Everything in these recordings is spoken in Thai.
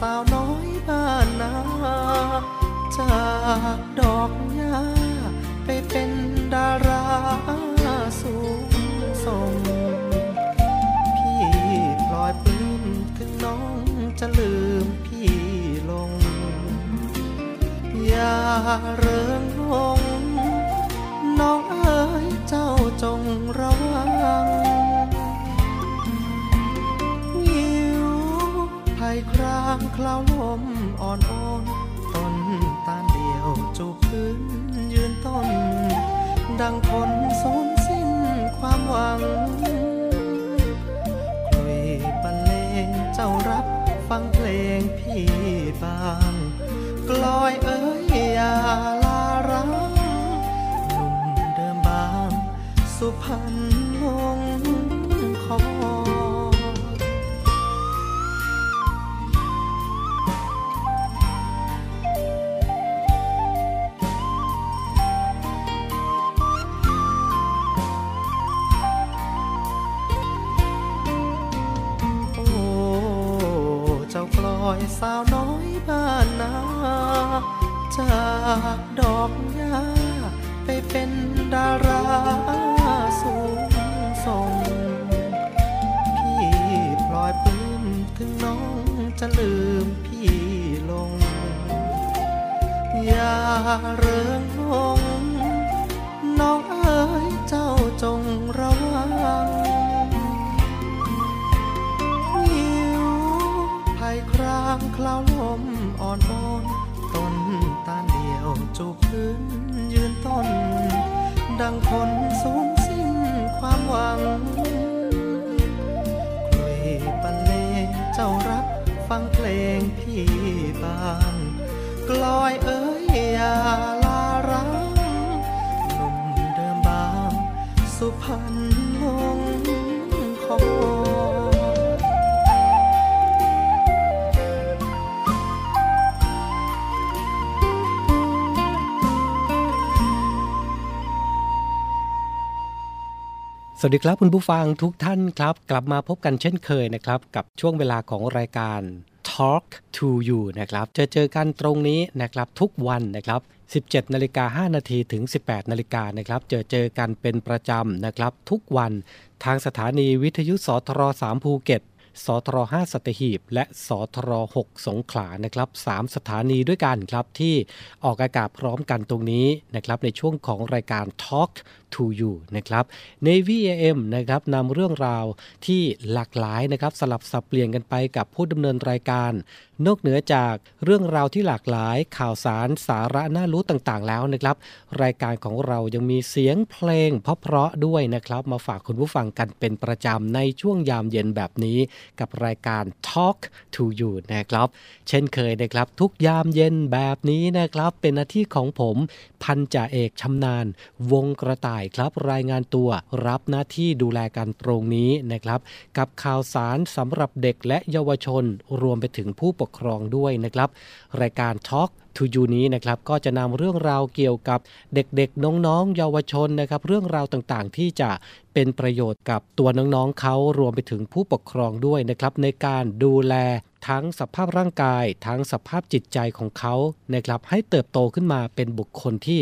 สาวน้อยบ้านนาจากดอกหญ้าไปเป็นดาราสูงส่งพี่พลอยปลื้มถึงน้องจะลืมพี่ลงอย่าเริงลงน้องเอ๋ยเจ้าจงระวังใครครางคลาวลมอ่อนอ่อนต้นตาเดียวจูบพื้นยืนต้นดังคนสูญสิ้นความหวังคุยบรรเลงเจ้ารับฟังเพลงพี่บางกลอยเอ๋ยอย่าลาร้างหนุ่มเดิมบางสุพรรณลงคอสาวน้อยบ้านนาจากดอกหญ้าไปเป็นดาราสูงส่งพี่พลอยปลื้มถึงน้องจะลืมพี่ลงอย่าเริงลงน้องเอ๋ยเจ้าจงระวังใครครางคลาวลมอ่อนอ่อนต้นตาเดียวจูบพื้นยืนต้นดังคนสูญสิ้นความหวังกลุ่ยบรรเลงเจ้ารับฟังเพลงพี่บางกลอยเอ๋ยอย่าลาร้างหนุ่มเดิมบางสุพรรณลงคอสวัสดีครับคุณผู้ฟังทุกท่านครับกลับมาพบกันเช่นเคยนะครับกับช่วงเวลาของรายการ Talk to you นะครับจะเจอกันตรงนี้นะครับทุกวันนะครับ 17:05 น.ถึง 18:00 น.นะครับเจอกันเป็นประจำนะครับทุกวันทางสถานีวิทยุสทร3ภูเก็ต สทร5สัตหีบและสทร6สงขลานะครับ3สถานีด้วยกันครับที่ออกอากาศพร้อมกันตรงนี้นะครับในช่วงของรายการ Talk to you นะครับ Navy AM นะครับนำเรื่องราวที่หลากหลายนะครับสลับสับเปลี่ยนกันไปกับผู้ดำเนินรายการนอกเหนือจากเรื่องราวที่หลากหลายข่าวสารสาระน่ารู้ต่างๆแล้วนะครับรายการของเรายังมีเสียงเพลงเพราะๆด้วยนะครับมาฝากคุณผู้ฟังกันเป็นประจำในช่วงยามเย็นแบบนี้กับรายการ Talk to you นะครับเช่นเคยนะครับทุกยามเย็นแบบนี้นะครับเป็นหน้าที่ของผมพันจ่าเอกชำนาญวงกระต่ายครับรายงานตัวรับหน้าที่ดูแลกันตรงนี้นะครับกับข่าวสารสำหรับเด็กและเยาวชนรวมไปถึงผู้ปกครองด้วยนะครับรายการ Talk to you นี้นะครับก็จะนำเรื่องราวเกี่ยวกับเด็กๆน้องๆเยาวชนนะครับเรื่องราวต่างๆที่จะเป็นประโยชน์กับตัวน้องๆเขารวมไปถึงผู้ปกครองด้วยนะครับในการดูแลทั้งสภาพร่างกายทั้งสภาพจิตใจของเขานะครับให้เติบโตขึ้นมาเป็นบุคคลที่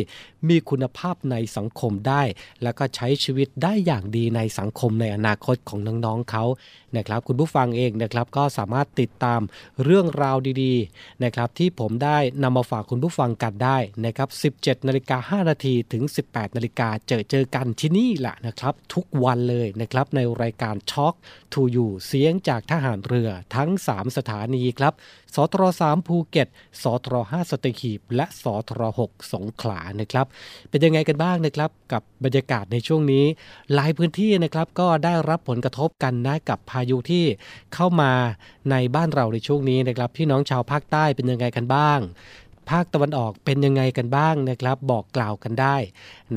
มีคุณภาพในสังคมได้แล้วก็ใช้ชีวิตได้อย่างดีในสังคมในอนาคตของน้องๆเขานะครับคุณผู้ฟังเองนะครับก็สามารถติดตามเรื่องราวดีๆนะครับที่ผมได้นำมาฝากคุณผู้ฟังกันได้นะครับ 17:05 น.ถึง 18:00 น.เจอกันที่นี่แหละนะครับทุกวันเลยนะครับในรายการ Talk to you เสียงจากทหารเรือทั้ง3สถานีครับสทร3ภูเก็ตสทร5สัตหีบและสทร6สงขลานะครับเป็นยังไงกันบ้างนะครับกับบรรยากาศในช่วงนี้หลายพื้นที่นะครับก็ได้รับผลกระทบกันนะกับพายุที่เข้ามาในบ้านเราในช่วงนี้นะครับพี่น้องชาวภาคใต้เป็นยังไงกันบ้างภาคตะวันออกเป็นยังไงกันบ้างนะครับบอกกล่าวกันได้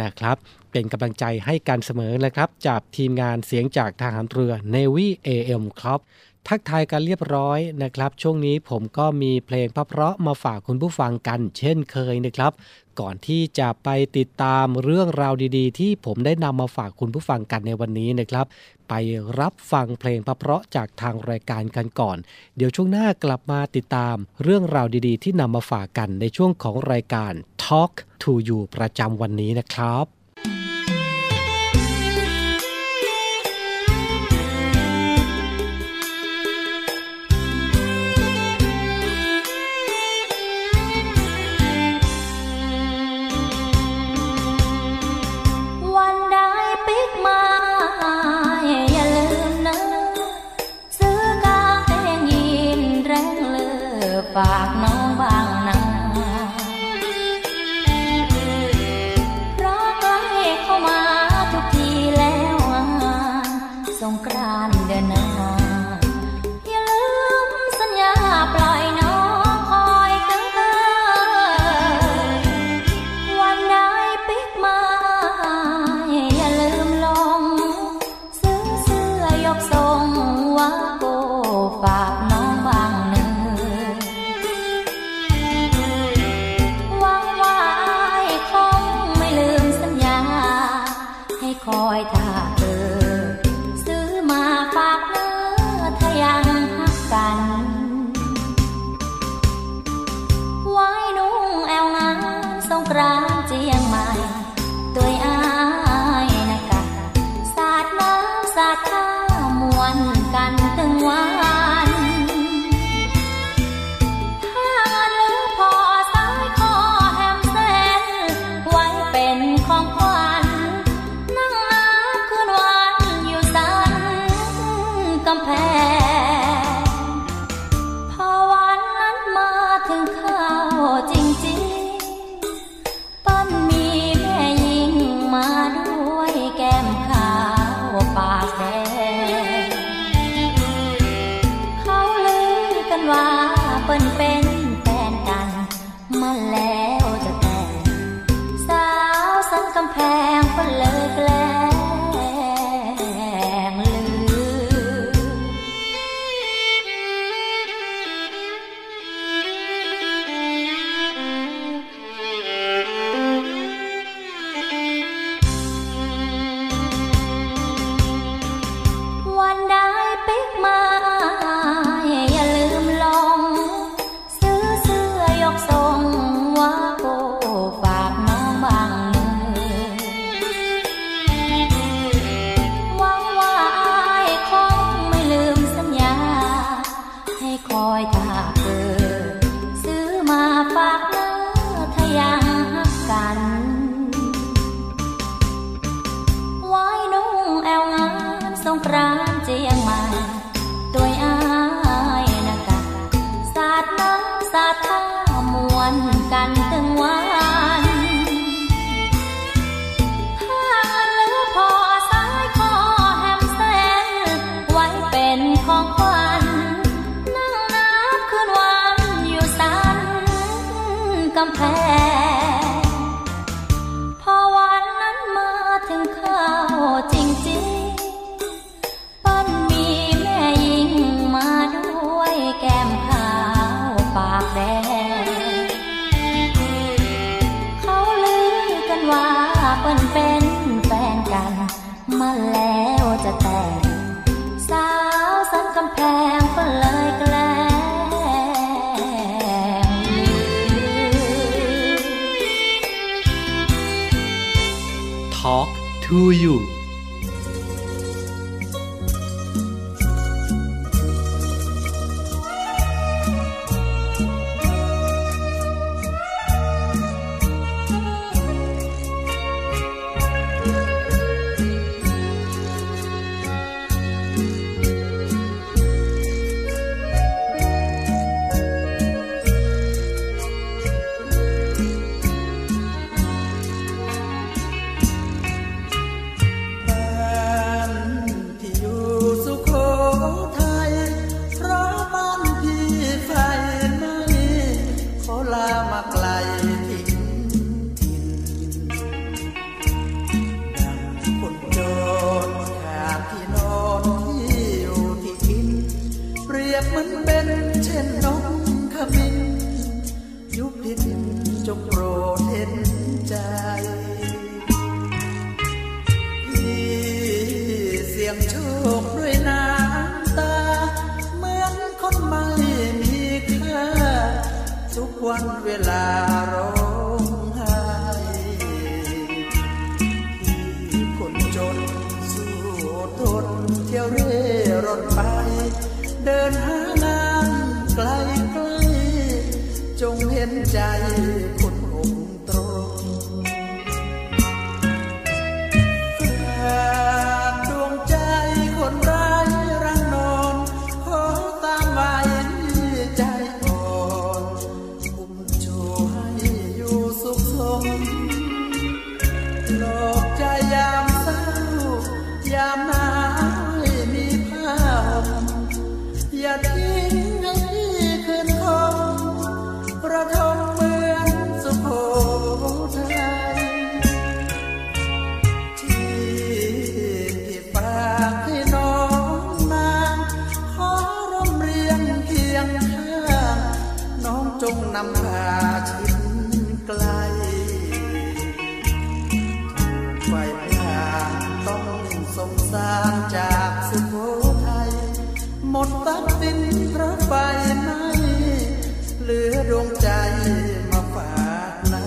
นะครับเป็นกำลังใจให้กันเสมอเลยครับจากทีมงานเสียงจากทหารเรือ Navy AM ครับทักทายกันเรียบร้อยนะครับช่วงนี้ผมก็มีเพลงเพราะๆมาฝากคุณผู้ฟังกันเช่นเคยนะครับก่อนที่จะไปติดตามเรื่องราวดีๆที่ผมได้นำมาฝากคุณผู้ฟังกันในวันนี้นะครับไปรับฟังเพลงเพราะๆจากทางรายการกันก่อนเดี๋ยวช่วงหน้ากลับมาติดตามเรื่องราวดีๆที่นำมาฝากกันในช่วงของรายการ Talk to you ประจำวันนี้นะครับฝากน้องบางนาเพราะใกล้เข้ามาทุกทีแล้วสงกรานต์เดือนหน้าอย่าลืมสัญญาปล่อยน้องคอยกันวันใดปิกมาอย่าลืมลงซื้อเสื้อยกทรงวาโกฝากน้องบางนาคอยท่าซื้อมาฝากเนื้อถ้ายังหักกันไว้นุ่งแอวงามสงกรานต์เจียงใหม่ตัวอ้ายนะกะสาดน้ำสาดข้าวมวนกันตึงวันถ้างานลือพอสายคอแฮมเส้นไว้เป็นของขวัญแพ้พอวันนั้นมาถึงข้าวจริงๆปั้นมีแม่ยิงมาด้วยแก้มขาวปากแดงเขาลือกันว่าเปิ้นเป็นแฟนกันมาแล้วจะแต่งสาวสันกำแพงเปิ้นเลยแกล้งฝากน้องบางเนื้อ กำแพงพอวันนั้นมาถึงข้าวจริงๆปั้นมีแม่หญิงมาด้วยแก้มขาวปากแดงเขาลือกันว่าเปิ้นเป็นแฟนกันมาแล้วจะแต่งสาวสันกำแพงเปิ้นเลยแกล้งTalk to you วันเวลาร้องไห้ที่คนจนสู้ทนเที่ยวเร่ร่อนไปเดินหางานไกลไกลจงเห็นใจคนอกตรงฝากดวงใจคนร้ายรังนอนขอตามไว้ใจหลอกใจยามเศร้ายามหนาวให้มีผ้าห่มอย่าทิ้งให้คืนคงประทมเมืองสุโขทัยที่ฝากให้น้องมาขอร่มเรียงเคียงข้างน้องจงนำพาชีวิตไกลไฟพลางต้องสงสารจากสุโขทัยหมดตับสิ้นเพราะไฟไหม้เหลือดวงใจมาฝากนา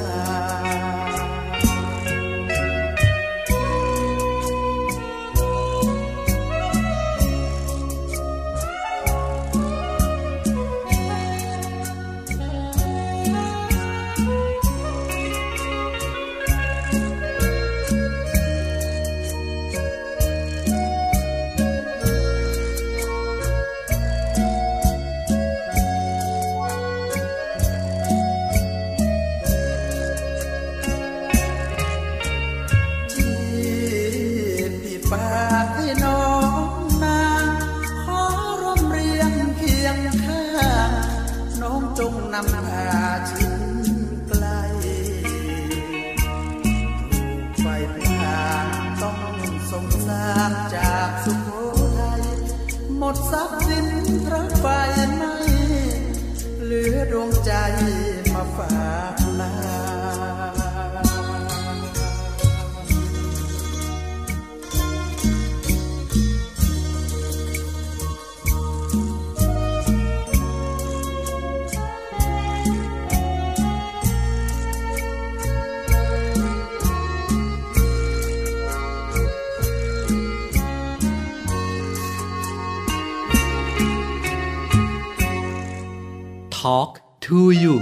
นำพาชินไกลไฟพลางต้องสงสารจากสุโขทัยหมดทรัพย์สินเพราะไฟไหม้เหลือดวงใจมาฝากลาTalk to you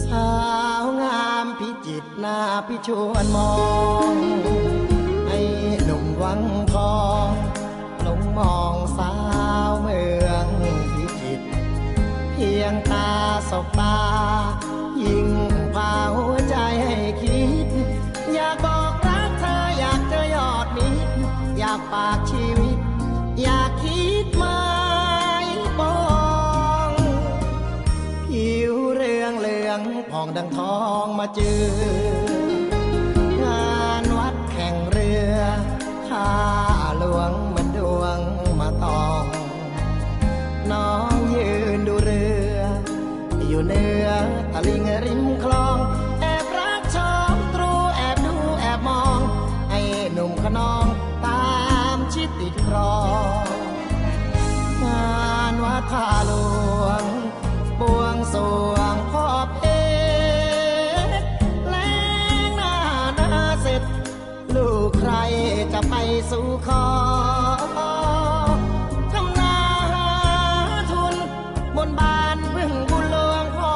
สาวงามพิจิตรหน้าพิชวนมองให้หนุ่มวังทองมองสาวเมือง สบตายิ่งพาหัวใจให้คิดอยากบอกรักเธออยากเจอยอดมิตรอยากฝากชีวิตอยากคิดมาพองดังทองมาเจองานวัดแข่งเรือข้าหลวงมันดวงมาตองน้องยืนดูเรืออยู่เหนือตะลิงริมคลองแอบรักชมตรูแอบดูแอบมองไอ้หนุ่มขนองตามชิดติดครองงานวัดข้าหลวงบวงสรวงขอบเอแลหน้านาเสร็จลูกใครจะไปสู่ขอกำนาหาทุนบนบานพึ่งบุญหลวงพ่อ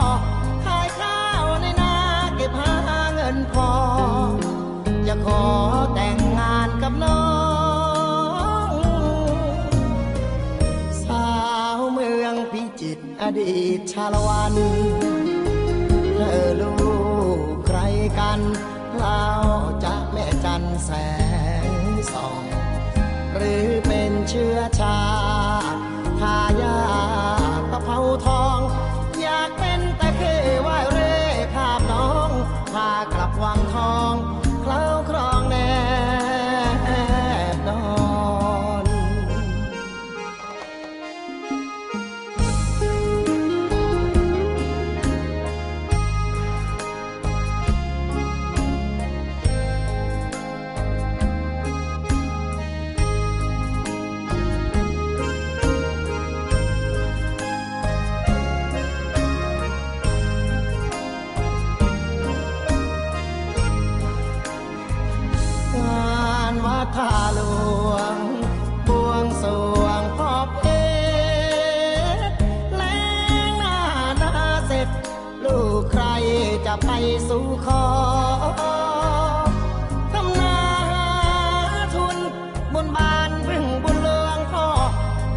ขายข้าวในนาเก็บหาเงินพอจะขอแต่งงานกับน้องสาวเมืองพิจิตรอดีตชาละวันเธอลูกใครกันเล่าจากแม่จันแสงส่องหรือเป็นเชื้อชาทายาตะเภาทองอยากเป็นตะเคว่ายเร่ภาพน้องพากลับวังทองเคล้าครองแนบนอนข้าหลวงบวงสรวงขอบเอแลหน้านาเสร็จลูกใครจะไปสู่ขอทำนาหาทุนบนบานพึ่งบุญหลวงพ่อ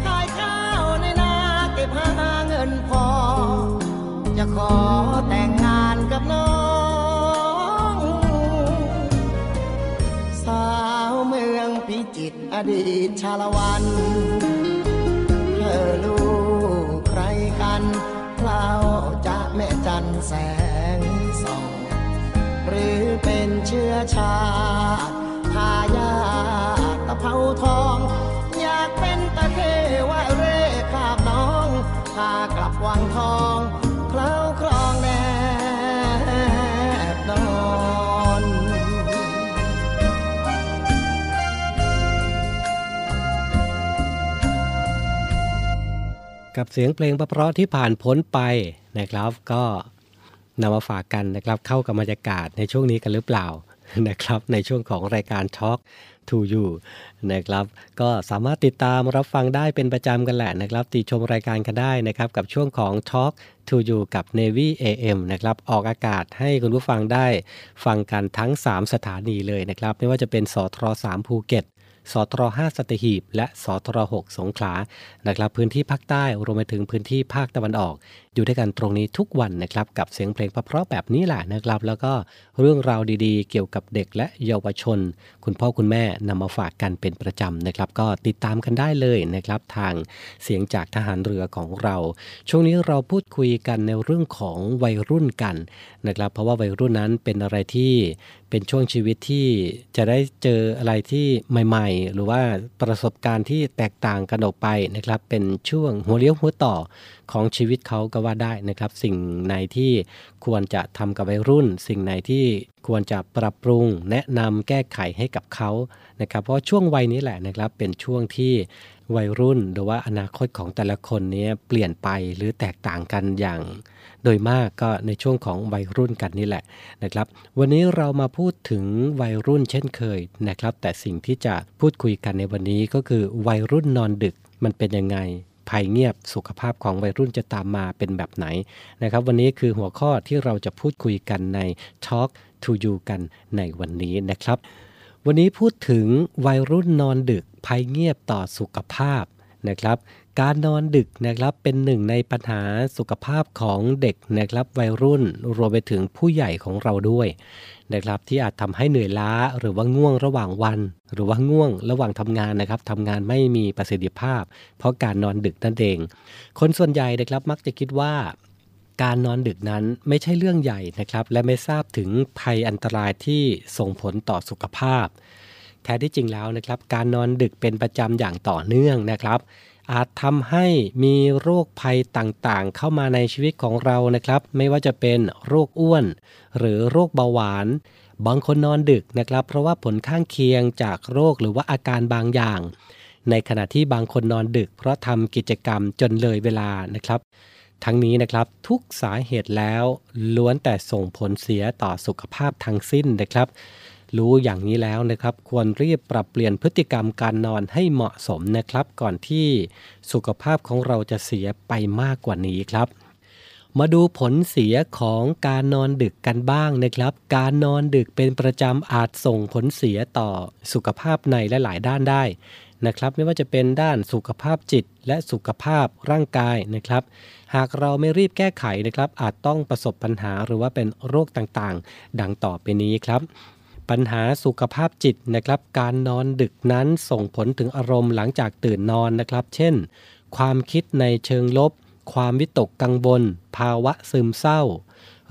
ขายข้าวในนาเก็บหาเงินพอจะขอแต่งงานกับน้องสาวเมืองพิจิตรอดีตชาละวันเธอลูกใครกันเล่าจากแม่จันแสงส่องหรือเป็นเชื้อชาทายาตะเภาทองอยากเป็นตะเคว่าเร่ข้าน้องพากลับวังทองเคล้าครองแนบนอนกับเสียงเพลงเพราะที่ผ่านพ้นไปนะครับก็นำมาฝากกันนะครับเข้ากับบรรยากาศในช่วงนี้กันหรือเปล่านะครับในช่วงของรายการ Talk to you นะครับก็สามารถติดตามรับฟังได้เป็นประจำกันแหละนะครับติชมรายการกันได้นะครับกับช่วงของ Talk to you กับ Navy AM นะครับออกอากาศให้คุณผู้ฟังได้ฟังกันทั้ง3สถานีเลยนะครับไม่ว่าจะเป็นสท3ภูเก็ตสท5สัตหีบและสท6สงขลานะครับพื้นที่ภาคใต้รวมไปถึงพื้นที่ภาคตะวันออกอยู่ด้วยกันตรงนี้ทุกวันนะครับกับเสียงเพลงเพราะๆแบบนี้แหละนะครับแล้วก็เรื่องราวดีๆเกี่ยวกับเด็กและเยาวชนคุณพ่อคุณแม่นำมาฝากกันเป็นประจำนะครับก็ติดตามกันได้เลยนะครับทางเสียงจากทหารเรือของเราช่วงนี้เราพูดคุยกันในเรื่องของวัยรุ่นกันนะครับเพราะว่าวัยรุ่นนั้นเป็นอะไรที่เป็นช่วงชีวิตที่จะได้เจออะไรที่ใหม่ๆหรือว่าประสบการณ์ที่แตกต่างกันออกไปนะครับเป็นช่วงหัวเลี้ยวหัวต่อของชีวิตเขาก็ว่าได้นะครับสิ่งไหนที่ควรจะทำกับวัยรุ่นสิ่งไหนที่ควรจะปรับปรุงแนะนำแก้ไขให้กับเขานะครับเพราะช่วงวัยนี้แหละนะครับเป็นช่วงที่วัยรุ่นหรือว่าอนาคตของแต่ละคนนี้เปลี่ยนไปหรือแตกต่างกันอย่างโดยมากก็ในช่วงของวัยรุ่นกันนี่แหละนะครับวันนี้เรามาพูดถึงวัยรุ่นเช่นเคยนะครับแต่สิ่งที่จะพูดคุยกันในวันนี้ก็คือวัยรุ่นนอนดึกมันเป็นยังไงภัยเงียบสุขภาพของวัยรุ่นจะตามมาเป็นแบบไหนนะครับวันนี้คือหัวข้อที่เราจะพูดคุยกันใน Talk to you กันในวันนี้นะครับวันนี้พูดถึงวัยรุ่นนอนดึกภัยเงียบต่อสุขภาพนะครับ การนอนดึกนะครับเป็นหนึ่งในปัญหาสุขภาพของเด็กนะครับวัยรุ่นรวมไปถึงผู้ใหญ่ของเราด้วยนะครับที่อาจทำให้เหนื่อยล้าหรือว่าง่วงระหว่างวัน หรือว่าง่วงระหว่างทำงานนะครับทำงานไม่มีประสิทธิภาพเพราะการนอนดึกนั่นเองคนส่วนใหญ่นะครับมักจะคิดว่าการนอนดึกนั้นไม่ใช่เรื่องใหญ่นะครับและไม่ทราบถึงภัยอันตรายที่ส่งผลต่อสุขภาพแท้ที่จริงแล้วนะครับการนอนดึกเป็นประจำอย่างต่อเนื่องนะครับอาจทำให้มีโรคภัยต่างๆเข้ามาในชีวิตของเรานะครับไม่ว่าจะเป็นโรคอ้วนหรือโรคเบาหวานบางคนนอนดึกนะครับเพราะว่าผลข้างเคียงจากโรคหรือว่าอาการบางอย่างในขณะที่บางคนนอนดึกเพราะทำกิจกรรมจนเลยเวลานะครับทั้งนี้นะครับทุกสาเหตุแล้วล้วนแต่ส่งผลเสียต่อสุขภาพทั้งสิ้นนะครับรู้อย่างนี้แล้วนะครับควรรีบปรับเปลี่ยนพฤติกรรมการนอนให้เหมาะสมนะครับก่อนที่สุขภาพของเราจะเสียไปมากกว่านี้ครับมาดูผลเสียของการนอนดึกกันบ้างนะครับการนอนดึกเป็นประจำอาจส่งผลเสียต่อสุขภาพในหลายๆด้านได้นะครับไม่ว่าจะเป็นด้านสุขภาพจิตและสุขภาพร่างกายนะครับหากเราไม่รีบแก้ไขนะครับอาจต้องประสบปัญหาหรือว่าเป็นโรคต่างๆดังต่อไปนี้ครับปัญหาสุขภาพจิตนะครับการนอนดึกนั้นส่งผลถึงอารมณ์หลังจากตื่นนอนนะครับเช่นความคิดในเชิงลบความวิตกกังวลภาวะซึมเศร้า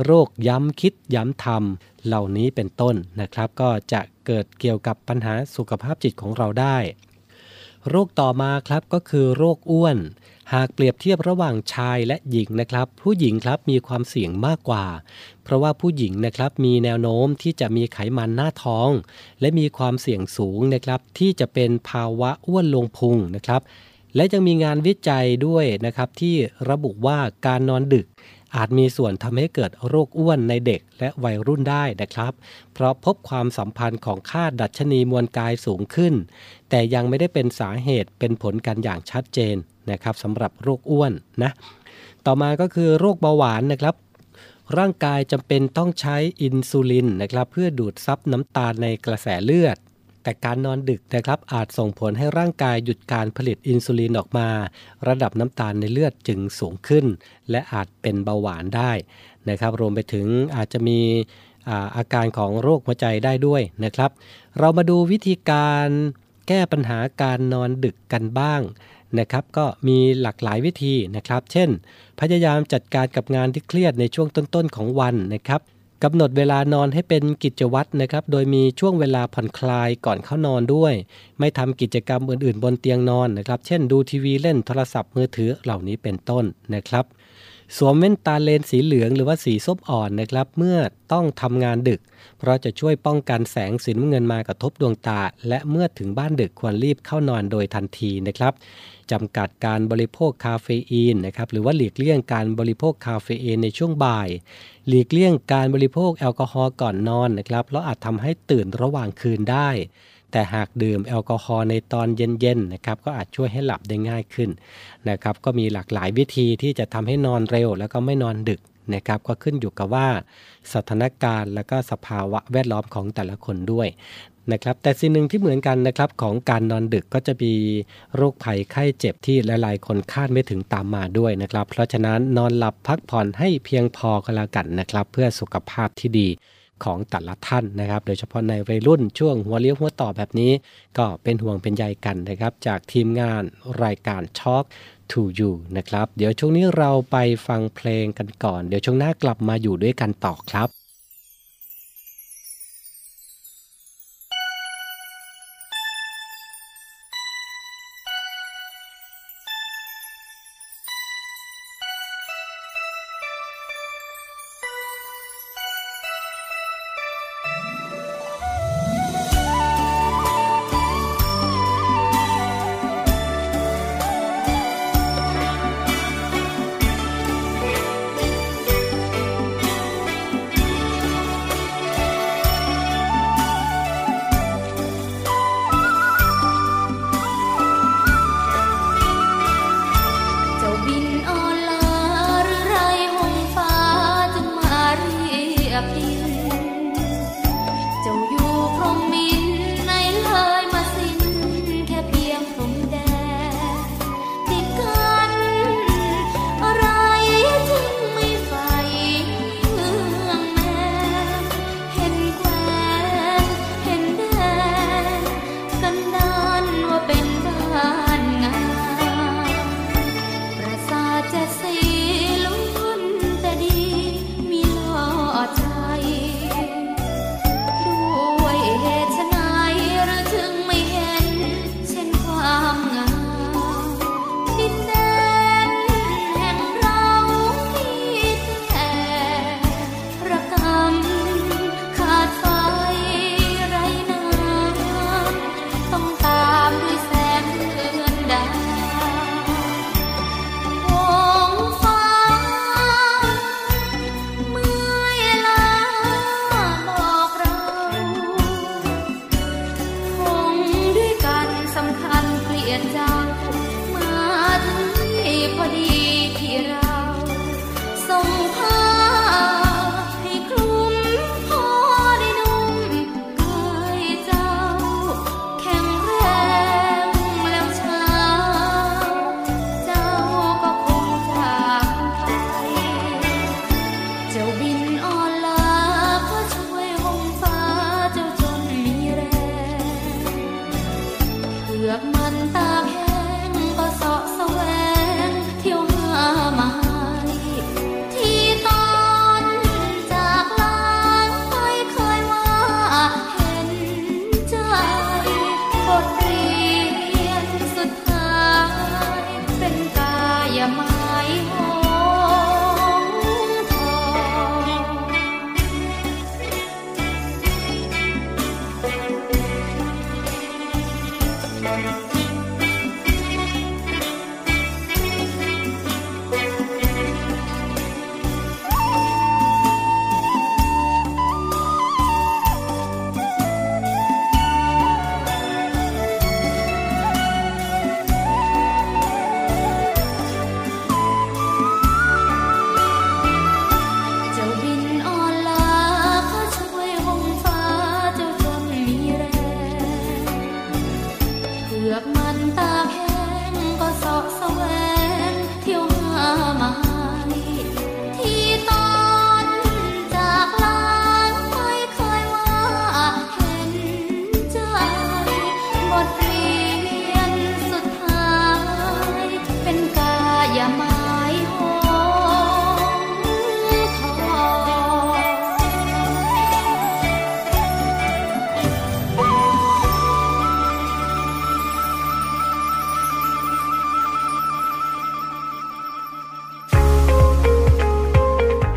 โรคย้ำคิดย้ำทำเหล่านี้เป็นต้นนะครับก็จะเกิดเกี่ยวกับปัญหาสุขภาพจิตของเราได้โรคต่อมาครับก็คือโรคอ้วนหากเปรียบเทียบระหว่างชายและหญิงนะครับผู้หญิงครับมีความเสี่ยงมากกว่าเพราะว่าผู้หญิงนะครับมีแนวโน้มที่จะมีไขมันหน้าท้องและมีความเสี่ยงสูงนะครับที่จะเป็นภาวะอ้วนลงพุงนะครับและยังมีงานวิจัยด้วยนะครับที่ระบุว่าการนอนดึกอาจมีส่วนทำให้เกิดโรคอ้วนในเด็กและวัยรุ่นได้นะครับเพราะพบความสัมพันธ์ของค่าดัชนีมวลกายสูงขึ้นแต่ยังไม่ได้เป็นสาเหตุเป็นผลกันอย่างชัดเจนนะครับสำหรับโรคอ้วนนะต่อมาก็คือโรคเบาหวานนะครับร่างกายจำเป็นต้องใช้อินซูลินนะครับเพื่อดูดซับน้ำตาลในกระแสเลือดแต่การนอนดึกนะครับอาจส่งผลให้ร่างกายหยุดการผลิตอินซูลินออกมาระดับน้ำตาลในเลือดจึงสูงขึ้นและอาจเป็นเบาหวานได้นะครับรวมไปถึงอาจจะมีอาการของโรคหัวใจได้ด้วยนะครับเรามาดูวิธีการแก้ปัญหาการนอนดึกกันบ้างนะครับก็มีหลากหลายวิธีนะครับเช่นพยายามจัดการกับงานที่เครียดในช่วงต้นๆของวันนะครับกำหนดเวลานอนให้เป็นกิจวัตรนะครับโดยมีช่วงเวลาผ่อนคลายก่อนเข้านอนด้วยไม่ทำกิจกรรมอื่นๆบนเตียงนอนนะครับเช่นดูทีวีเล่นโทรศัพท์มือถือเหล่านี้เป็นต้นนะครับสวมแว่นตาเลนส์สีเหลืองหรือว่าสีส้มอ่อนนะครับเมื่อต้องทำงานดึกเพราะจะช่วยป้องกันแสงสีน้ำเงินมากระทบดวงตาและเมื่อถึงบ้านดึกควรรีบเข้านอนโดยทันทีนะครับจำกัดการบริโภคคาเฟอีนนะครับหรือว่าหลีกเลี่ยงการบริโภคคาเฟอีนในช่วงบ่ายหลีกเลี่ยงการบริโภคแอลกอฮอล์ก่อนนอนนะครับแล้วอาจทำให้ตื่นระหว่างคืนได้แต่หากดื่มแอลกอฮอล์ในตอนเย็นๆนะครับก็อาจช่วยให้หลับได้ง่ายขึ้นนะครับก็มีหลากหลายวิธีที่จะทำให้นอนเร็วแล้วก็ไม่นอนดึกนะครับก็ขึ้นอยู่กับว่าสถานการณ์และก็สภาวะแวดล้อมของแต่ละคนด้วยนะครับแต่สิ่งหนึ่งที่เหมือนกันนะครับของการนอนดึกก็จะมีโรคภัยไข้เจ็บที่หลายๆคนคาดไม่ถึงตามมาด้วยนะครับเพราะฉะนั้นนอนหลับพักผ่อนให้เพียงพอก็แล้วกันนะครับเพื่อสุขภาพที่ดีของแต่ละท่านนะครับโดยเฉพาะในวัยรุ่นช่วงหัวเลี้ยวหัวต่อแบบนี้ก็เป็นห่วงเป็นใยกันนะครับจากทีมงานรายการ Talk to you นะครับเดี๋ยวช่วงนี้เราไปฟังเพลงกันก่อนเดี๋ยวช่วงหน้ากลับมาอยู่ด้วยกันต่อครับ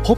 พบ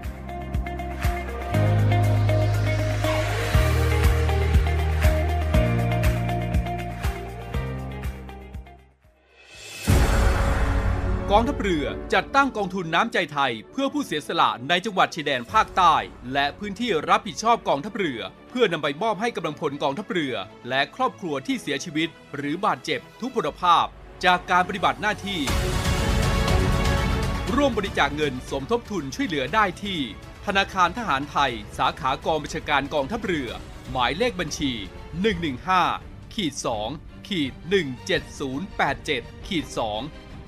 กองทัพเรือจัดตั้งกองทุนน้ำใจไทยเพื่อผู้เสียสละในจังหวัดชายแดนภาคใต้และพื้นที่รับผิดชอบกองทัพเรือเพื่อนำไปมอบให้กำลังพลกองทัพเรือและครอบครัวที่เสียชีวิตหรือบาดเจ็บทุพพลภาพจากการปฏิบัติหน้าที่ร่วมบริจาคเงินสมทบทุนช่วยเหลือได้ที่ธนาคารทหารไทยสาขากองบัญชาการกองทัพเรือหมายเลขบัญชี 115-2-17087-2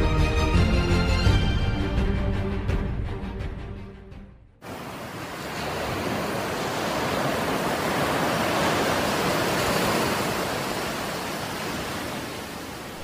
อ024754584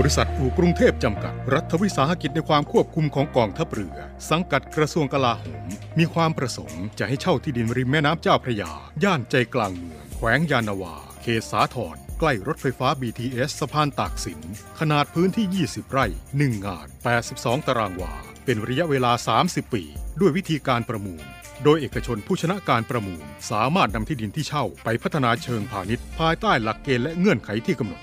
บริษัทอู่กรุงเทพจำกัดรัฐวิสาหกิจในความควบคุมของกองทัพเรือสังกัดกระทรวงกลาโหมมีความประสงค์จะให้เช่าที่ดินริมแม่น้ำเจ้าพระยาย่านใจกลางเมืองแขวงยานนาวาเขตสาทรใกล้รถไฟฟ้า BTS สะพานตากสินขนาดพื้นที่20ไร่1งาน82ตารางวาเป็นระยะเวลา30ปีด้วยวิธีการประมูลโดยเอกชนผู้ชนะการประมูลสามารถนำที่ดินที่เช่าไปพัฒนาเชิงพาณิชย์ภายใต้หลักเกณฑ์และเงื่อนไขที่กำหนด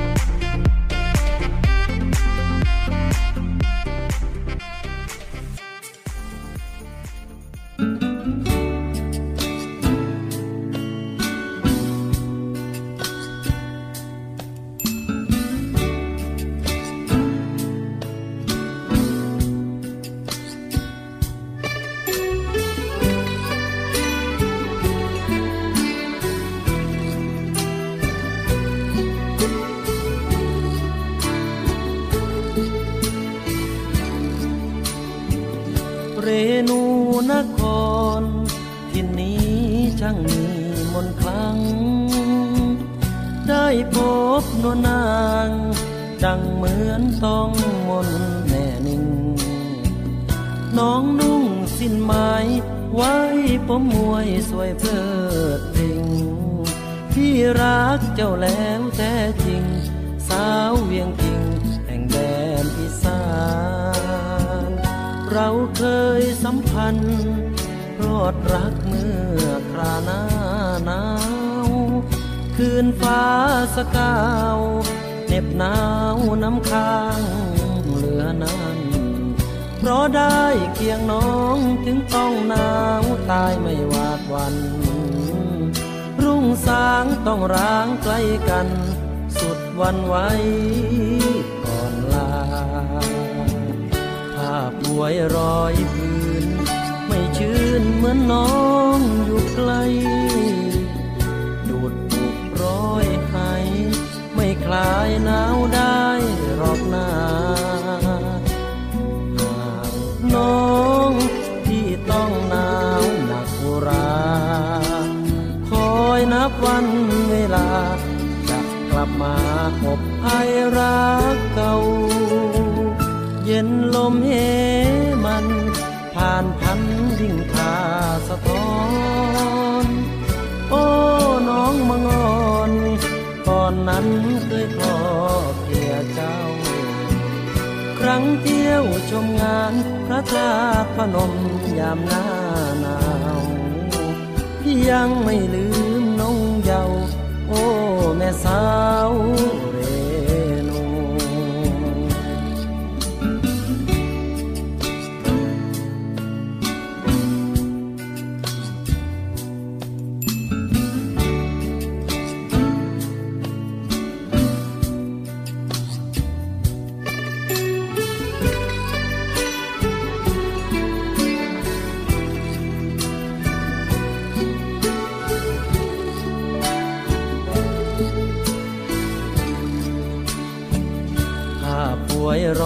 จ้าแล้วแท้จริงสาวเวียงพิงแห่งแดนอีสานเราเคยสัมพันธ์รอดรักเมื่อคราหน้าหนาวคืนฟ้าสกาวเหน็บหนาวน้ำค้างเหลือนั้นเพราะได้เคียงน้องถึงต้องหนาวตายไม่หวาดหวั่นรุ่งสางต้องร้างใกล้กันสุดวันไว้ก่อนลาภาพหวยรอยพื้นไม่ชื่นเหมือนน้องอยู่ไกลดูดบุกร้อยหายไม่คลายหนาวได้หรอกนาห่างน้องที่ต้องหนาวหนักราคอยนับวันเวลาจะกลับมาพบไอรักเก่าเย็นลมเหมันผ่านพันดิ่งพาสะท้อนโอ้น้องมางอนก่อนนั้นเคยขอเพียเจ้าครั้งเที่ยวชมงานพระธาตุพนมยามหน้าหนาวยังไม่ลืมน้องเยาว์โอ้แม่สาว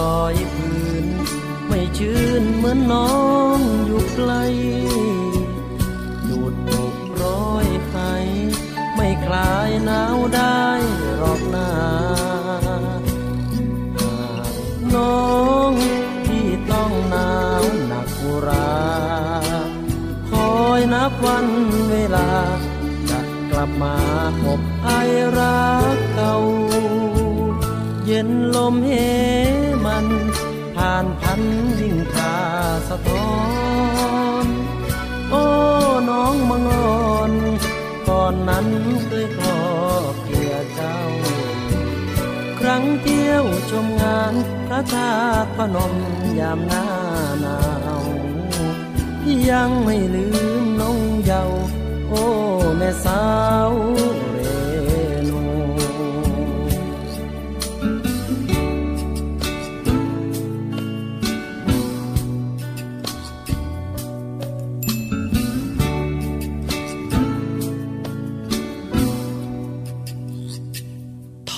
รอยพื้นไม่ชื่นเหมือนน้องอยู่ไกลดูดบุกร้อยไห้ไม่คลายหนาวได้หรอกนาน้องที่ต้องหนาวหนักราคอยนับวันเวลาจะกลับมาพบไอรักเก่าเย็นลมเหมันผ่านพันดิ่งพาสะท้อนโอ้น้องมางอนก่อนนั้นเคยขอเพียเจ้าครั้งเที่ยวชมงานพระธาตุพนมยามหน้าหนาวยังไม่ลืมน้องเยาว์โอ้แม่สาว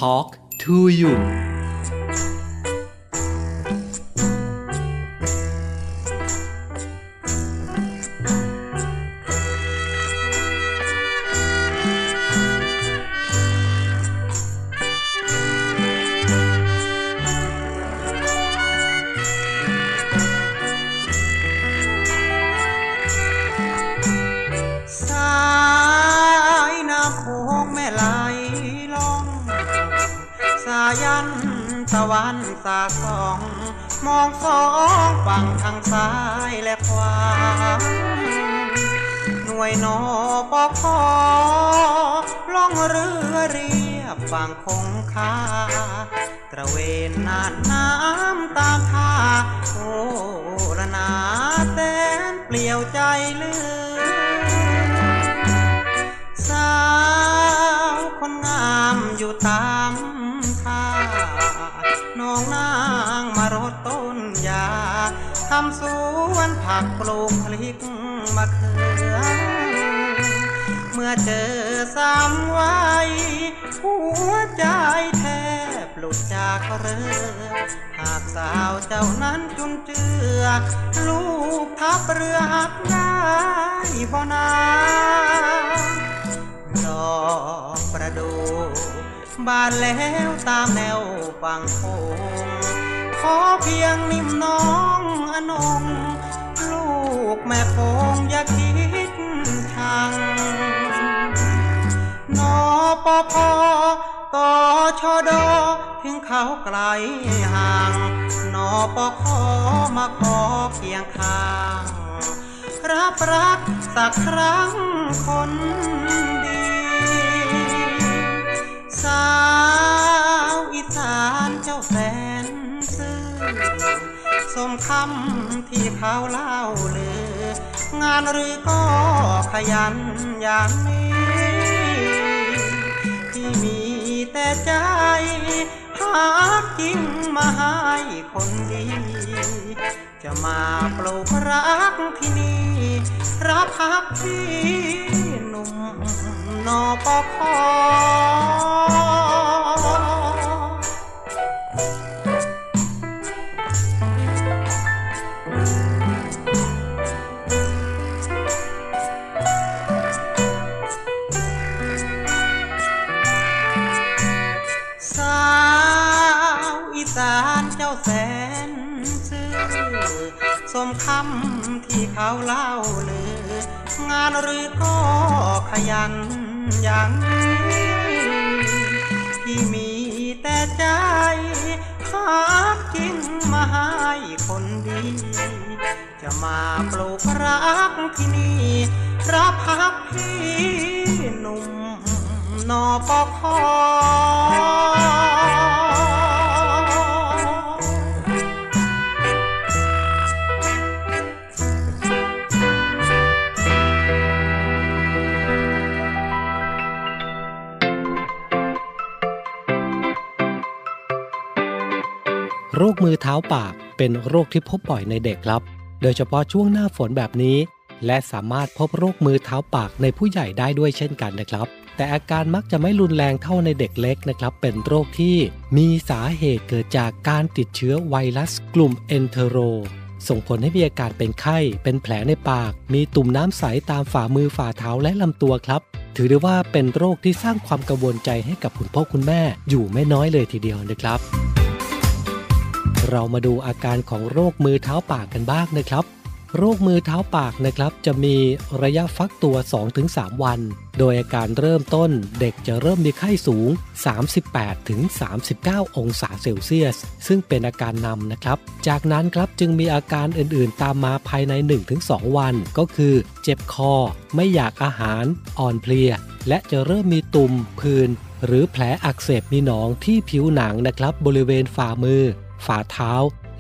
Talk to you สายน้ำโขงแม่ไหลล่องสายันตะวันสาสองมองสองฝั่งทางซ้ายและขวาหน่วยนปคล่องเรือเรียบฝั่งคงคาตระเวนน่านน้ำตามท่าโอ้ละนาแสนเปลี่ยวใจลืมสาวคนงามอยู่ตามน้องนางมารดต้นยาทำสวนผักปลูกพริกมะเขือเมื่อเจอสามวัยหัวใจแทบหลุดจากเรือหากสาวเจ้านั้นจุนเจือลูกทับเรือหักได้บ่นานดอกประดู่บานแล้วตามแนวฝั่งโขงขอเพียงนิ่มน้องอนงลูกแม่โขงอย่าคิดทางนปพ ดอถึงเขาไกลห่างนปคมาขอเพียงข้างรับรักสักครั้งคนดีสาวอีสานเจ้าแสนซื่อสมคำที่เขาเล่าลืองานหรือก็ขยันอย่างนี้ที่มีแต่ใจหาจริงมาให้คนดีจะมาปลูกรักที่นี่รับพักที่หนุ่มนปคแสนซื่อสมคำที่เขาเล่าลืองานหรือก็ขยันอย่างนี้ที่มีแต่ใจหาจริงมาให้คนดีจะมาปลูกรักที่นี่รับพักพี่หนุ่มนปคโรคมือเท้าปากเป็นโรคที่พบบ่อยในเด็กครับโดยเฉพาะช่วงหน้าฝนแบบนี้และสามารถพบโรคมือเท้าปากในผู้ใหญ่ได้ด้วยเช่นกันนะครับแต่อาการมักจะไม่รุนแรงเท่าในเด็กเล็กนะครับเป็นโรคที่มีสาเหตุเกิดจากการติดเชื้อไวรัสกลุ่มเอนเทโรส่งผลให้มีอาการเป็นไข้เป็นแผลในปากมีตุ่มน้ำใสตามฝ่ามือฝ่าเท้าและลำตัวครับถือได้ว่าเป็นโรคที่สร้างความกังวลใจให้กับคุณพ่อคุณแม่อยู่ไม่น้อยเลยทีเดียวนะครับเรามาดูอาการของโรคมือเท้าปากกันบ้างนะครับโรคมือเท้าปากนะครับจะมีระยะฟักตัว 2-3 วันโดยอาการเริ่มต้นเด็กจะเริ่มมีไข้สูง 38-39 องศาเซลเซียสซึ่งเป็นอาการนำนะครับจากนั้นครับจึงมีอาการอื่นๆตามมาภายใน 1-2 วันก็คือเจ็บคอไม่อยากอาหารอ่อนเพลียและจะเริ่มมีตุ่มผื่นหรือแผลอักเสบมีหนองที่ผิวหนังนะครับบริเวณฝ่ามือฝ่าเท้า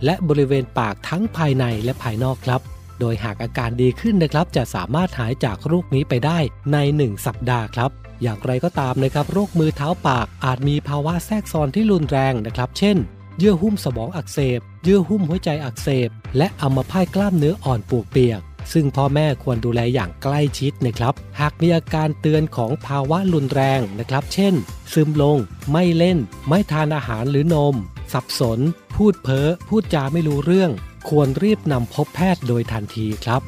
และบริเวณปากทั้งภายในและภายนอกครับโดยหากอาการดีขึ้นนะครับจะสามารถหายจากโรคนี้ไปได้ใน1สัปดาห์ครับอย่างไรก็ตามนะครับโรคมือเท้าปากอาจมีภาวะแทรกซ้อนที่รุนแรงนะครับเช่นเยื่อหุ้มสมองอักเสบเยื่อหุ้มหัวใจอักเสบและอัมพาตกล้ามเนื้ออ่อนปวกเปียกซึ่งพ่อแม่ควรดูแลอย่างใกล้ชิดนะครับหากมีอาการเตือนของภาวะรุนแรงนะครับเช่นซึมลงไม่เล่นไม่ทานอาหารหรือนมสับสนพูดเพ้อพูดจาไม่รู้เรื่องควรรีบนำพบแพทย์โดยทันทีครับ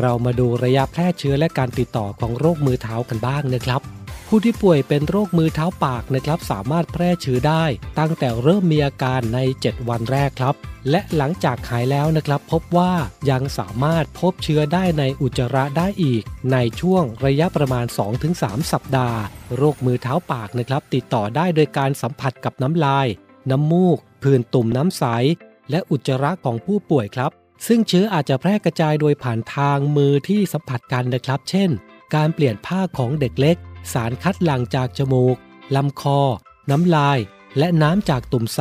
เรามาดูระยะแพร่เชื้อและการติดต่อของโรคมือเท้ากันบ้างนะครับผู้ที่ป่วยเป็นโรคมือเท้าปากนะครับสามารถแพร่เชื้อได้ตั้งแต่เริ่มมีอาการใน7วันแรกครับและหลังจากหายแล้วนะครับพบว่ายังสามารถพบเชื้อได้ในอุจจาระได้อีกในช่วงระยะประมาณ 2-3 สัปดาห์โรคมือเท้าปากนะครับติดต่อได้โดยการสัมผัสกับน้ำลายน้ำมูกผื่นตุ่มน้ำใสและอุจจาระของผู้ป่วยครับซึ่งเชื้ออาจจะแพร่กระจายโดยผ่านทางมือที่สัมผัสกันนะครับเช่นการเปลี่ยนผ้าของเด็กเล็กสารคัดหลั่งจากจมูกลำคอน้ำลายและน้ำจากตุ่มใส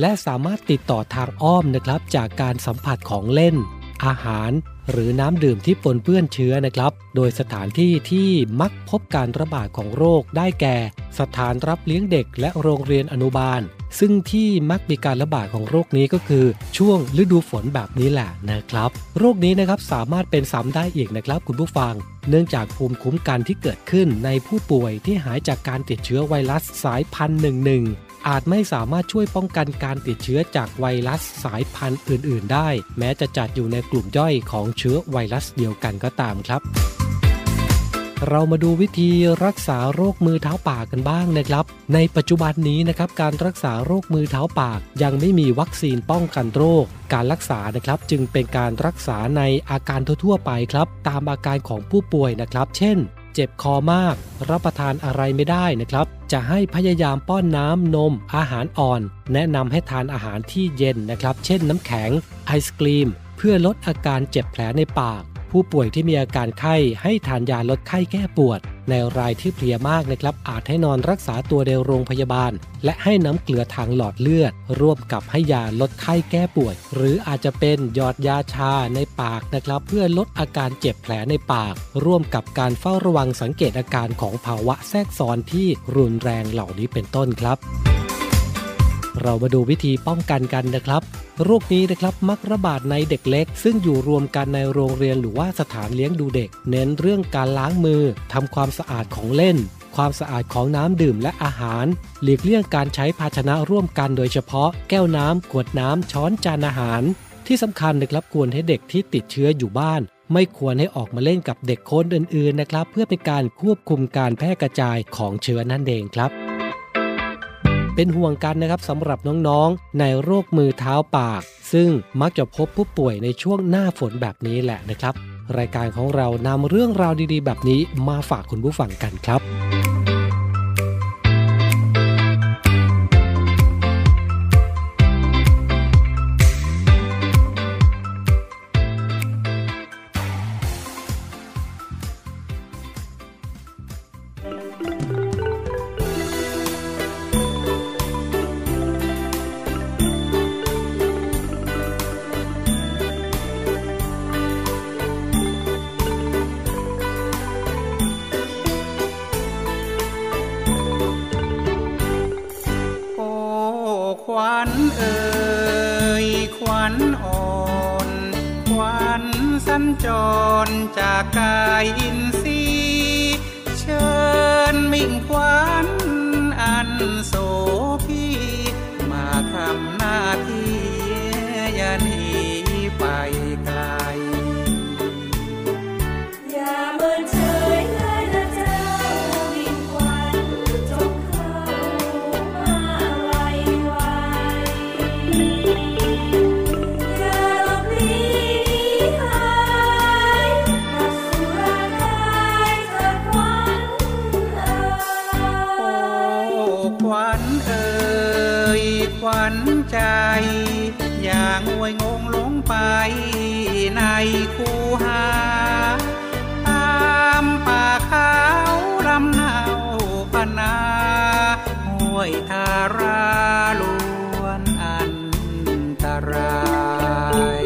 และสามารถติดต่อทางอ้อมนะครับจากการสัมผัสของเล่นอาหารหรือน้ำดื่มที่ปนเปื้อนเชื้อนะครับโดยสถานที่ที่มักพบการระบาดของโรคได้แก่สถานรับเลี้ยงเด็กและโรงเรียนอนุบาลซึ่งที่มักมีการระบาดของโรคนี้ก็คือช่วงฤดูฝนแบบนี้แหละนะครับโรคนี้นะครับสามารถเป็นซ้ำได้อีกนะครับคุณผู้ฟังเนื่องจากภูมิคุ้มกันที่เกิดขึ้นในผู้ป่วยที่หายจากการติดเชื้อไวรัสสายพันธุ์11อาจไม่สามารถช่วยป้องกันการติดเชื้อจากไวรัสสายพันธุ์อื่นๆได้แม้จะจัดอยู่ในกลุ่มย่อยของเชื้อไวรัสเดียวกันก็ตามครับเรามาดูวิธีรักษาโรคมือเท้าปากกันบ้างนะครับในปัจจุบันนี้นะครับการรักษาโรคมือเท้าปากยังไม่มีวัคซีนป้องกันโรคการรักษานะครับจึงเป็นการรักษาในอาการทั่วๆไปครับตามอาการของผู้ป่วยนะครับเช่น เจ็บคอมากรับประทานอะไรไม่ได้นะครับจะให้พยายามป้อนน้ำนมอาหารอ่อนแนะนำให้ทานอาหารที่เย็นนะครับเช่นน้ำแข็งไอศกรีมเพื่อลดอาการเจ็บแผลในปากผู้ป่วยที่มีอาการไข้ให้ทานยาลดไข้แก้ปวดในรายที่เพลียมากนะครับอาจให้นอนรักษาตัวในโรงพยาบาลและให้น้ำเกลือทางหลอดเลือดร่วมกับให้ยาลดไข้แก้ปวดหรืออาจจะเป็นหยอดยาชาในปากนะครับเพื่อลดอาการเจ็บแผลในปากร่วมกับการเฝ้าระวังสังเกตอาการของภาวะแทรกซ้อนที่รุนแรงเหล่านี้เป็นต้นครับเรามาดูวิธีป้องกันกันนะครับโรคนี้นะครับมักระบาดในเด็กเล็กซึ่งอยู่รวมกันในโรงเรียนหรือว่าสถานเลี้ยงดูเด็กเน้นเรื่องการล้างมือทำความสะอาดของเล่นความสะอาดของน้ำดื่มและอาหารหลีกเลี่ยงการใช้ภาชนะร่วมกันโดยเฉพาะแก้วน้ำขวดน้ำช้อนจานอาหารที่สำคัญนะครับควรให้เด็กที่ติดเชื้ออยู่บ้านไม่ควรให้ออกมาเล่นกับเด็กคนอื่นๆนะครับเพื่อเป็นการควบคุมการแพร่กระจายของเชื้อนั่นเองครับเป็นห่วงกันนะครับสำหรับน้องๆในโรคมือเท้าปากซึ่งมักจะพบผู้ป่วยในช่วงหน้าฝนแบบนี้แหละนะครับรายการของเรานำเรื่องราวดีๆแบบนี้มาฝากคุณผู้ฟังกันครับจรจากกายอินทรีย์เชิญมิ่งขวัญอันโสภิมาทำหน้าที่อย่าหนีไปไกลอย่าเมินเฉยเลยนะเจ้ามิ่งขวัญจงเข้ามาไวๆขวัญใจอย่างงวยงงหลงไปในคูหาตามป่าขาวลำเนาพนาห้วยทาราล้วนอันตราย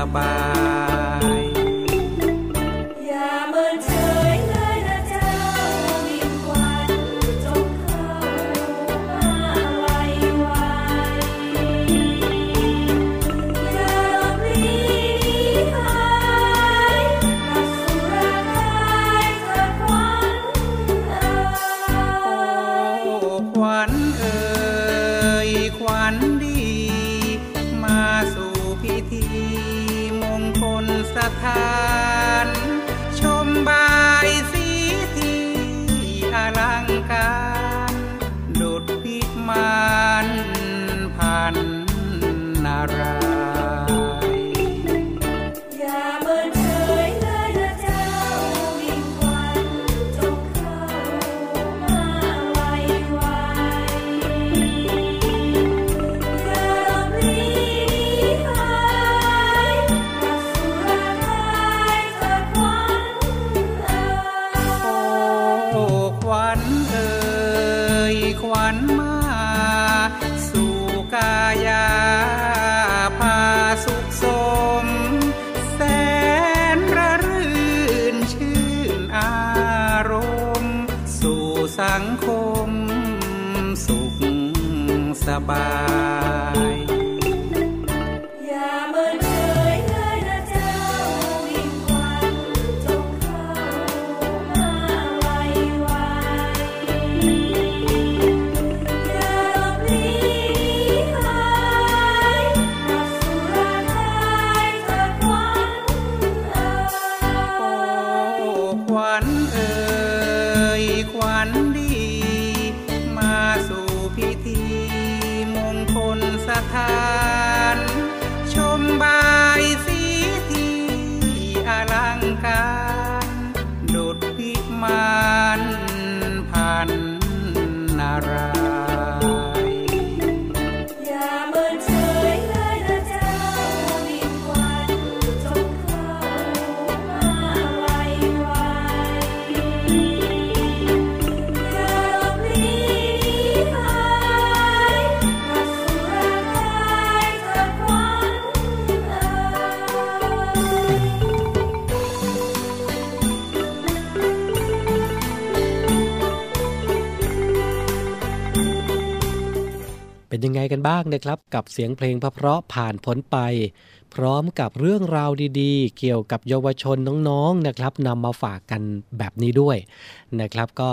สบายอย่าเมินเฉยเลยนะเจ้ามิ่งขวัญจงเข้ามาไวๆอย่าหลบหนีหายกลับสู่ร่างกายเถิดขวัญเอ๋ยโอ้ขวัญเอ๋ยขวัญดีมาสู่พิธีคนสถานชมบายสีที่อลังการดุจพิมานพันนารายขวัญมาสู่กายาภ สบายอย่าเมินเฉยเลยนะเจ้าวิ่งควันจงเข้ามาไวไวอย่าหลบหลีกหายนักสุราไทยเกิดควันเอ่ยโอ้ควันเอ่ยควันดีมาสู่พิธีมงคลสถานชมบายสีที่อลังการดุจพิมานพันนารายอย่าเมินเฉยเลยนะเจ้าวิ่งควันจงเข้ามาไวไวอย่าหลบหลีกหายนักสุราไทยเกิดควันเอ่ยเป็นยังไงกันบ้างนะครับกับเสียงเพลงเพราะๆผ่านพ้นไปพร้อมกับเรื่องราวดีๆเกี่ยวกับเยาวชนน้องๆนะครับนำมาฝากกันแบบนี้ด้วยนะครับก็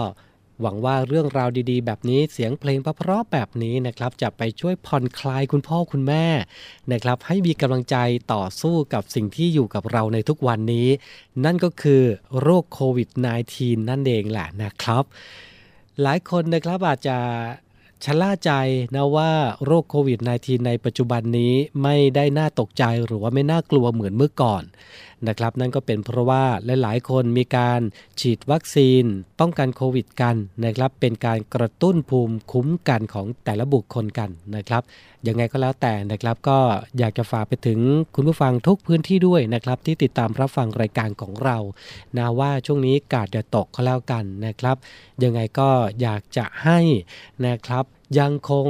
หวังว่าเรื่องราวดีๆแบบนี้เสียงเพลงเพราะๆแบบนี้นะครับจะไปช่วยผ่อนคลายคุณพ่อคุณแม่นะครับให้มีกำลังใจต่อสู้กับสิ่งที่อยู่กับเราในทุกวันนี้นั่นก็คือโรคโควิด -19 นั่นเองแหละนะครับหลายคนนะครับอาจจะชะล่าใจนะว่าโรคโควิด -19 ในปัจจุบันนี้ไม่ได้น่าตกใจหรือว่าไม่น่ากลัวเหมือนเมื่อก่อนนะครับนั่นก็เป็นเพราะว่าหลายๆคนมีการฉีดวัคซีนป้องกันโควิดกันนะครับเป็นการกระตุ้นภูมิคุ้มกันของแต่ละบุคคลกันนะครับยังไงก็แล้วแต่นะครับก็อยากจะฝากไปถึงคุณผู้ฟังทุกพื้นที่ด้วยนะครับที่ติดตามรับฟังรายการของเรานะว่าช่วงนี้กาดอย่าตกก็แล้วกันนะครับยังไงก็อยากจะให้นะครับยังคง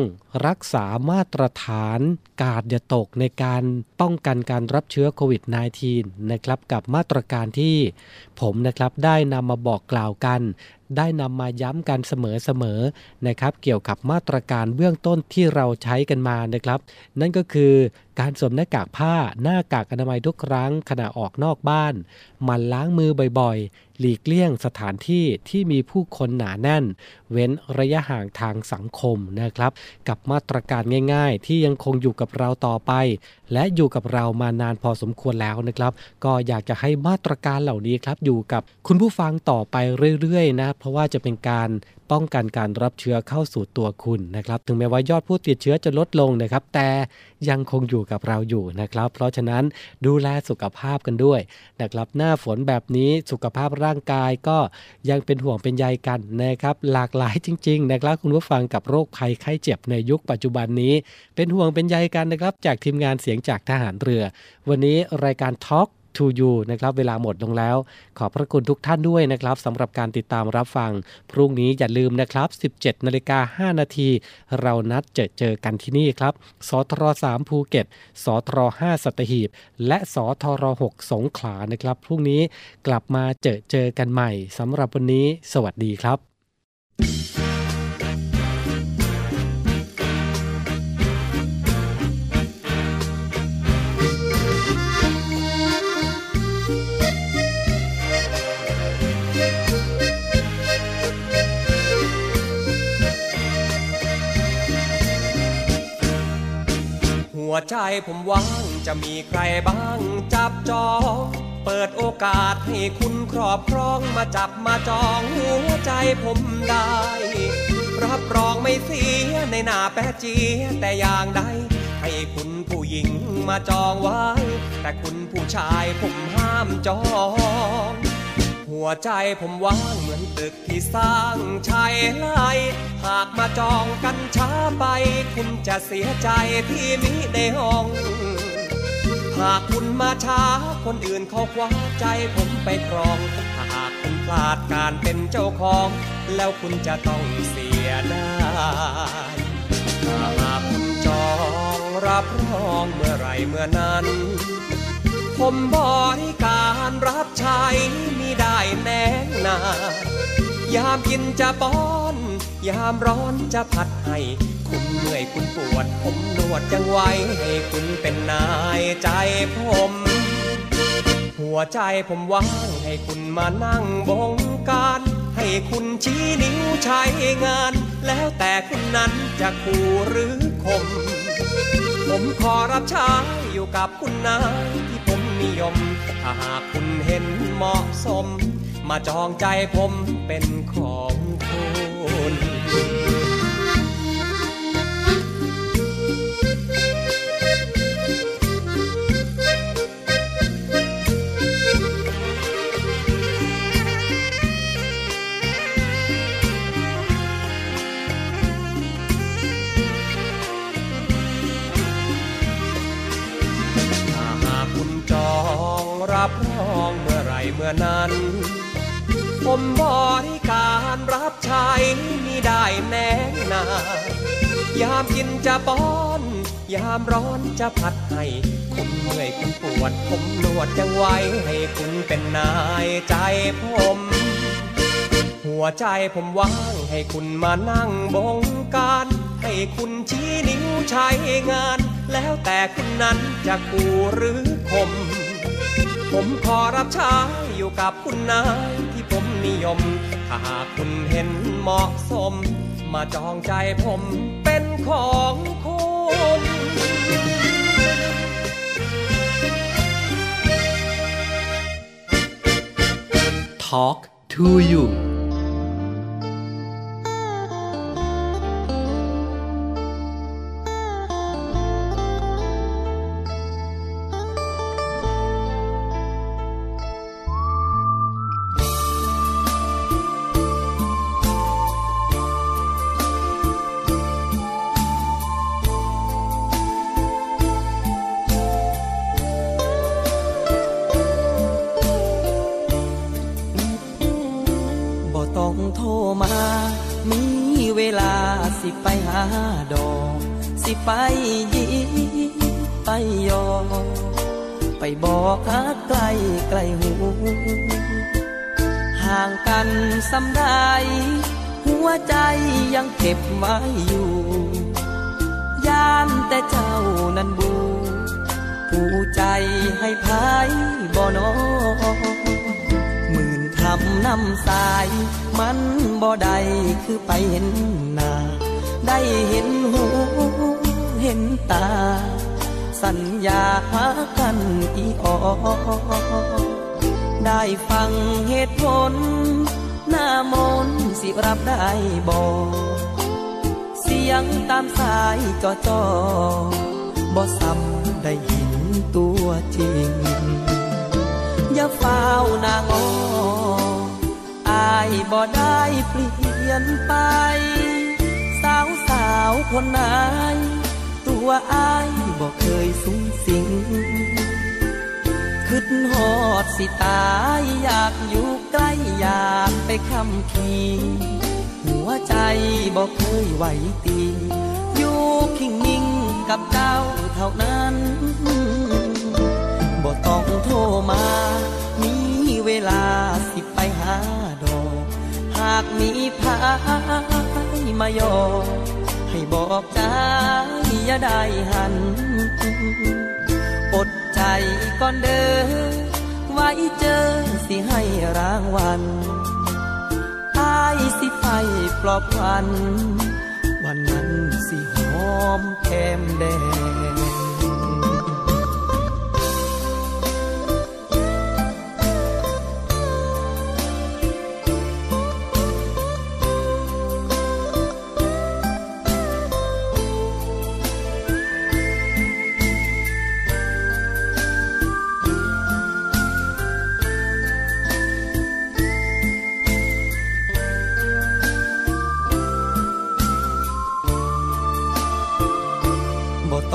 รักษามาตรฐานกาดอย่าตกในการป้องกันการรับเชื้อโควิด -19 นะครับกับมาตรการที่ผมนะครับได้นำมาบอกกล่าวกันได้นำมาย้ำกันเสมอๆนะครับเกี่ยวกับมาตรการเบื้องต้นที่เราใช้กันมานะครับนั่นก็คือการสวมหน้ากากผ้าหน้ากากอนามัยทุกครั้งขณะออกนอกบ้านหมั่นล้างมือบ่อยๆหลีกเลี่ยงสถานที่ที่มีผู้คนหนาแน่นเว้นระยะห่างทางสังคมนะครับกับมาตรการง่ายๆที่ยังคงอยู่กับเราต่อไปและอยู่กับเรามานานพอสมควรแล้วนะครับก็อยากจะให้มาตรการเหล่านี้ครับอยู่กับคุณผู้ฟังต่อไปเรื่อยๆนะเพราะว่าจะเป็นการป้องกันการรับเชื้อเข้าสู่ตัวคุณนะครับถึงแม้ว่ายอดผู้ติดเชื้อจะลดลงนะครับแต่ยังคงอยู่กับเราอยู่นะครับเพราะฉะนั้นดูแลสุขภาพกันด้วยนะครับหน้าฝนแบบนี้สุขภาพร่างกายก็ยังเป็นห่วงเป็นใยกันนะครับหลากหลายจริงๆนะครับคุณผู้ฟังกับโรคภัยไข้เจ็บในยุคปัจจุบันนี้เป็นห่วงเป็นใยกันนะครับจากทีมงานเสียงจากทหารเรือวันนี้รายการ Talk to you นะครับเวลาหมดลงแล้วขอบพระคุณทุกท่านด้วยนะครับสำหรับการติดตามรับฟังพรุ่งนี้อย่าลืมนะครับ 17:05 น.เรานัดเจอกันที่นี่ครับสทร3ภูเก็ตสทร5สัตหีบและสทร6สงขลานะครับพรุ่งนี้กลับมาเจอกันใหม่สำหรับวันนี้สวัสดีครับหัวใจผมว่างจะมีใครบ้างจับจองเปิดโอกาสให้คุณครอบครองมาจับมาจองหัวใจผมได้รับรองไม่เสียในหน้าแปะจีแต่อย่างใดให้คุณผู้หญิงมาจองไว้แต่คุณผู้ชายผมห้ามจองหัวใจผมว่างเหมือนตึกที่สร้างชายไล่หากมาจองกันช้าไปคุณจะเสียใจที่มิได้ห้องหากคุณมาช้าคนอื่นเขาคว้าใจผมไปครองถ้าหากคุณพลาดการเป็นเจ้าของแล้วคุณจะต้องเสียดายถ้าหากคุณจองรับรองเมื่อไหร่เมื่อนั้นผมบริการรับใช้มิได้แม้นานยามกินจะป้อน ยามร้อนจะพัดให้คุณเหนื่อยคุณปวดผมนวดจังไว้ให้คุณเป็นนายใจผมหัวใจผมว่างให้คุณมานั่งบงการให้คุณชี้นิ้วใช้งานแล้วแต่คุณนั้นจะขู่หรือข่มผมขอรับใช้อยู่กับคุณนายที่ผมนิยมถ้าหากคุณเห็นเหมาะสมมาจองใจผมเป็นของคุณเมื่อไรเมื่อนั้นผมบริการรับใช้มิได้แน่นายามกินจะป้อนยามร้อนจะผัดให้คุณเหนื่อยคุณปวดผมนวดจังไว้ให้คุณเป็นนายใจผมหัวใจผมว่างให้คุณมานั่งบงการให้คุณชี้นิ้วใช้งานแล้วแต่คุณนั้นจะขู่หรือข่มผมขอรับใช้อยู่กับคุณนายที่ผมนิยมถ้าหากคุณเห็นเหมาะสมมาจองใจผมเป็นของคุณTalk to youไปยิไปยอไปบอกหาไกลไกลหูห่างกันสำได้หัวใจยังเก็บไว้อยู่ย่านแต่เจ้านั้นบูผู้ใจให้พายบ่นอหมื่นคำน้ำสายมันบ่ได้คือไปเห็นหน้าได้เห็นหูเห็นตาสัญญาหากันอีออได้ฟังเหตุผลหน้ามนสิรับได้บอกเสียงตามสายจ่อจ่อบ่ซ้ำได้ยินตัวจริงอย่าเฝ้านางออายบ่ได้เปลี่ยนไปสาวสาวคนไหนตัวอ้ายบอกเคยสูงสิงคิดหอดสิตายอยากอยู่ใกล้อยากไปคำคีหัวใจบอกเคยไหวตีอยู่คิงนิ่งกับเจ้าเท่านั้นบอกต้องโทรมามีเวลาสิไปหาดอกหากมีพายมายอให้บอกใจอย่าได้หันอดใจก่อนเด้อไว้เจอสิให้รางวัลตายสิไปปลอบวันวันนั้นสิหอมแก้มแดง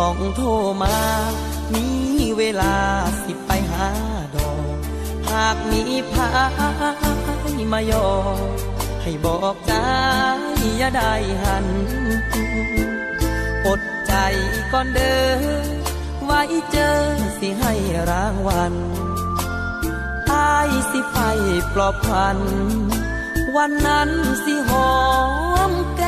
ต้องโทรมามีเวลาสิไปหาดอกหากมีพายมายอให้บอกใจอย่าได้หันอดใจก่อนเด้อไว้เจอสิให้รางวัลตายสิไปปลอบพันวันนั้นสิหอมแก้ม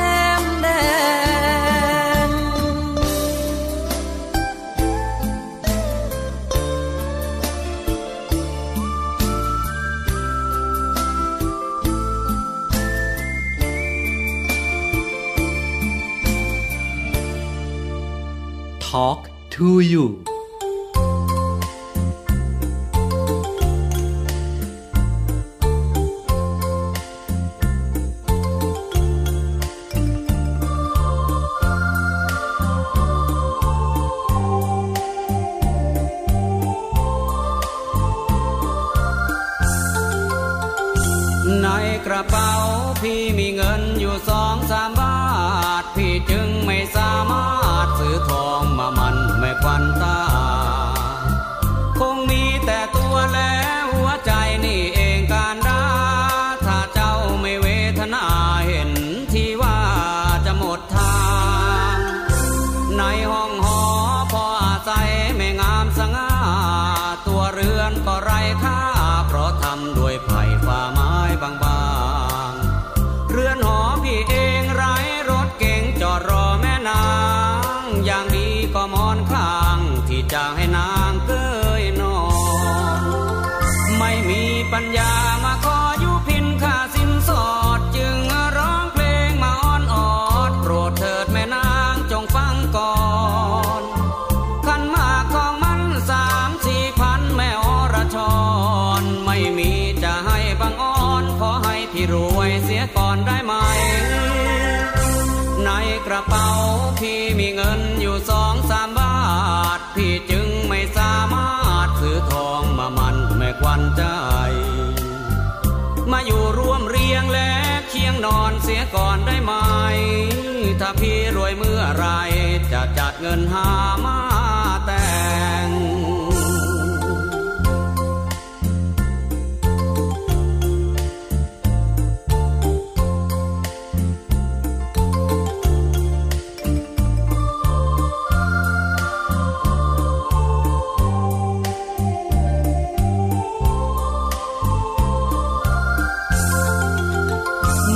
Talk to youในกระเป๋าพี่มีเงินอยู่2-3 บาทพี่จึงไม่สามารถซื้อทองมามันไม่ควันตาคงมีแต่ตัวและหัวใจนี่เองการด่าถ้าเจ้าไม่เวทนาเห็นที่ว่าจะหมดทางในห้องหอพออาศัยไม่งามสง่าตัวเรือนก็ไร้ค่าเพราะทำด้วยไผ่ฝ่าไม้บางๆเรือนหอพี่เองไร้รถเก๋งจอดรอแม่นางอย่างดีก็มอนข้างที่จะให้นางเคยนอนไม่มีปัญญามาขอยุพินค่าสินสอดจึงร้องเพลงมาอ้อนอดโปรดเถิดแม่นางจงฟังก่อนขันมากของมัน3-4 พันแม่อรชรไม่มีจะให้บังอ้อนขอให้พี่รวยเสียก่อนได้ไหมในกระเป๋าพี่มีเงินอยู่2-3 บาทพี่จึงไม่สามารถซื้อทองมามันไม่ควันใจมาอยู่ร่วมเรียงและเคียงนอนเสียก่อนได้ไหมถ้าพี่รวยเมื่อไรจะจัดเงินหามาแต่ง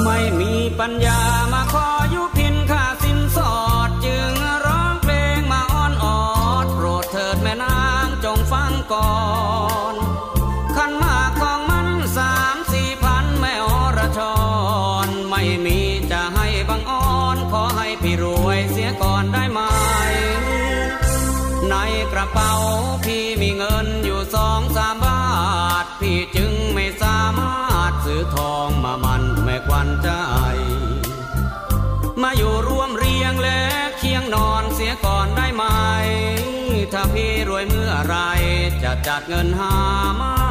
ไม่มีปัญญามาขอยุพินค่าสินสอดจึงร้องเพลงมาอ้อนอดโปรดเถิดแม่นางจงฟังก่อนขันมากของมัน3-4 พันแม่อรชรไม่มีจะให้บังอ้อนขอให้พี่รวยเสียก่อนได้ไหมในกระเป๋าพี่มีเงินอยู่2-3 บาทพี่จึงไม่สามารถซื้อทองมามันไม่ควันใจมาอยู่ร่วมเรียงและเคียงนอนเสียก่อนได้ไหมถ้าพี่รวยเมื่อไรจะจัดเงินหามา